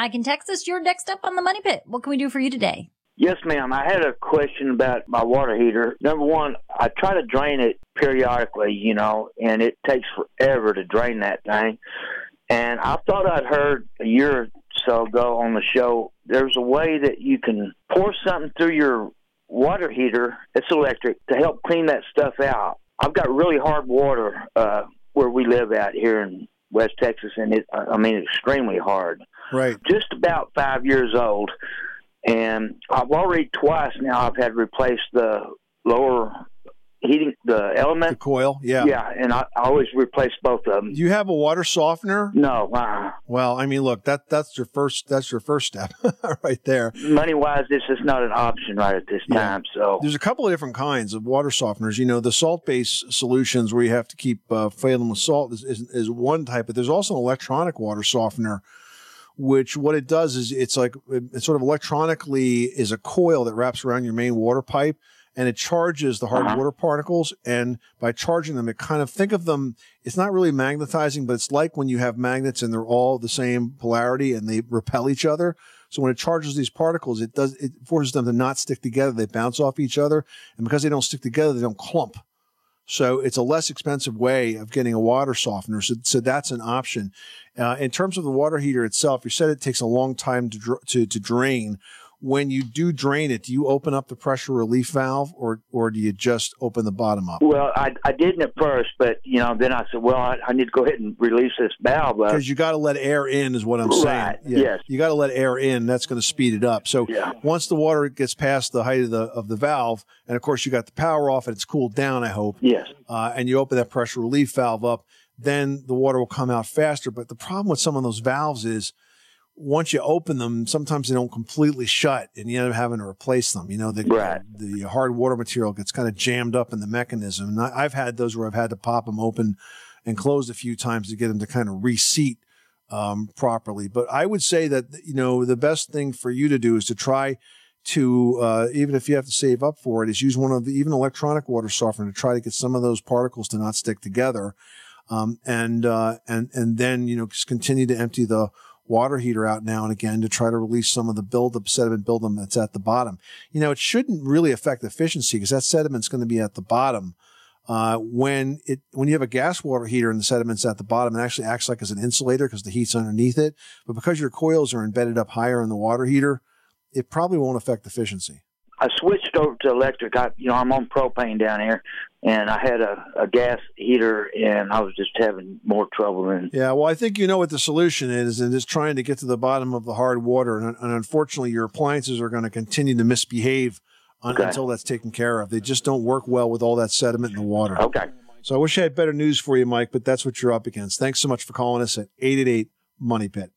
Mike in Texas, you're next up on the Money Pit. What can we do for you today? Yes, ma'am. I had a question about my water heater. Number one, I try to drain it periodically, you know, and it takes forever to drain that thing. And I thought I'd heard a year or so ago on the show, there's a way that you can pour something through your water heater, it's electric, to help clean that stuff out. I've got really hard water where we live out here in West Texas, and extremely hard. Right. Just about 5 years old. And I've already twice now I've had replaced the lower heating, the element. The coil, yeah. Yeah, and I always replace both of them. Do you have a water softener? No. Well, I mean, look, that's your first step right there. Money-wise, this is not an option right at this time. So there's a couple of different kinds of water softeners. You know, the salt-based solutions where you have to keep fiddling with salt is one type, but there's also an electronic water softener, which what it does is it sort of electronically is a coil that wraps around your main water pipe, and it charges the hard water particles. And by charging them, it kind of, think of them, it's not really magnetizing, but it's like when you have magnets and they're all the same polarity and they repel each other. So when it charges these particles, it forces them to not stick together. They bounce off each other. And because they don't stick together, they don't clump. So it's a less expensive way of getting a water softener. So that's an option. In terms of the water heater itself, you said it takes a long time to drain. When you do drain it, do you open up the pressure relief valve or do you just open the bottom up? Well, I didn't at first, but you know, then I said, well, I need to go ahead and release this valve. Because you got to let air in is what I'm saying. Right, yeah. Yes. You got to let air in. That's going to speed it up. So once the water gets past the height of the valve, and of course you got the power off and it's cooled down, I hope. Yes. And you open that pressure relief valve up, then the water will come out faster. But the problem with some of those valves is, once you open them, sometimes they don't completely shut and you end up having to replace them. You know, the hard water material gets kind of jammed up in the mechanism. And I've had those where I've had to pop them open and close a few times to get them to kind of reseat properly. But I would say that, you know, the best thing for you to do is to try to, even if you have to save up for it, is use one of the even electronic water softener to try to get some of those particles to not stick together. And then, you know, just continue to empty the water heater out now and again to try to release some of the buildup, sediment buildup that's at the bottom. You know, it shouldn't really affect efficiency because that sediment's going to be at the bottom. When you have a gas water heater and the sediment's at the bottom, it actually acts like as an insulator because the heat's underneath it. But because your coils are embedded up higher in the water heater, it probably won't affect efficiency. I switched over to electric. I'm on propane down here, and I had a gas heater, and I was just having more trouble. Yeah, well, I think you know what the solution is, and it's trying to get to the bottom of the hard water. And unfortunately, your appliances are going to continue to misbehave until that's taken care of. They just don't work well with all that sediment in the water. Okay. So I wish I had better news for you, Mike, but that's what you're up against. Thanks so much for calling us at 888-MONEYPIT.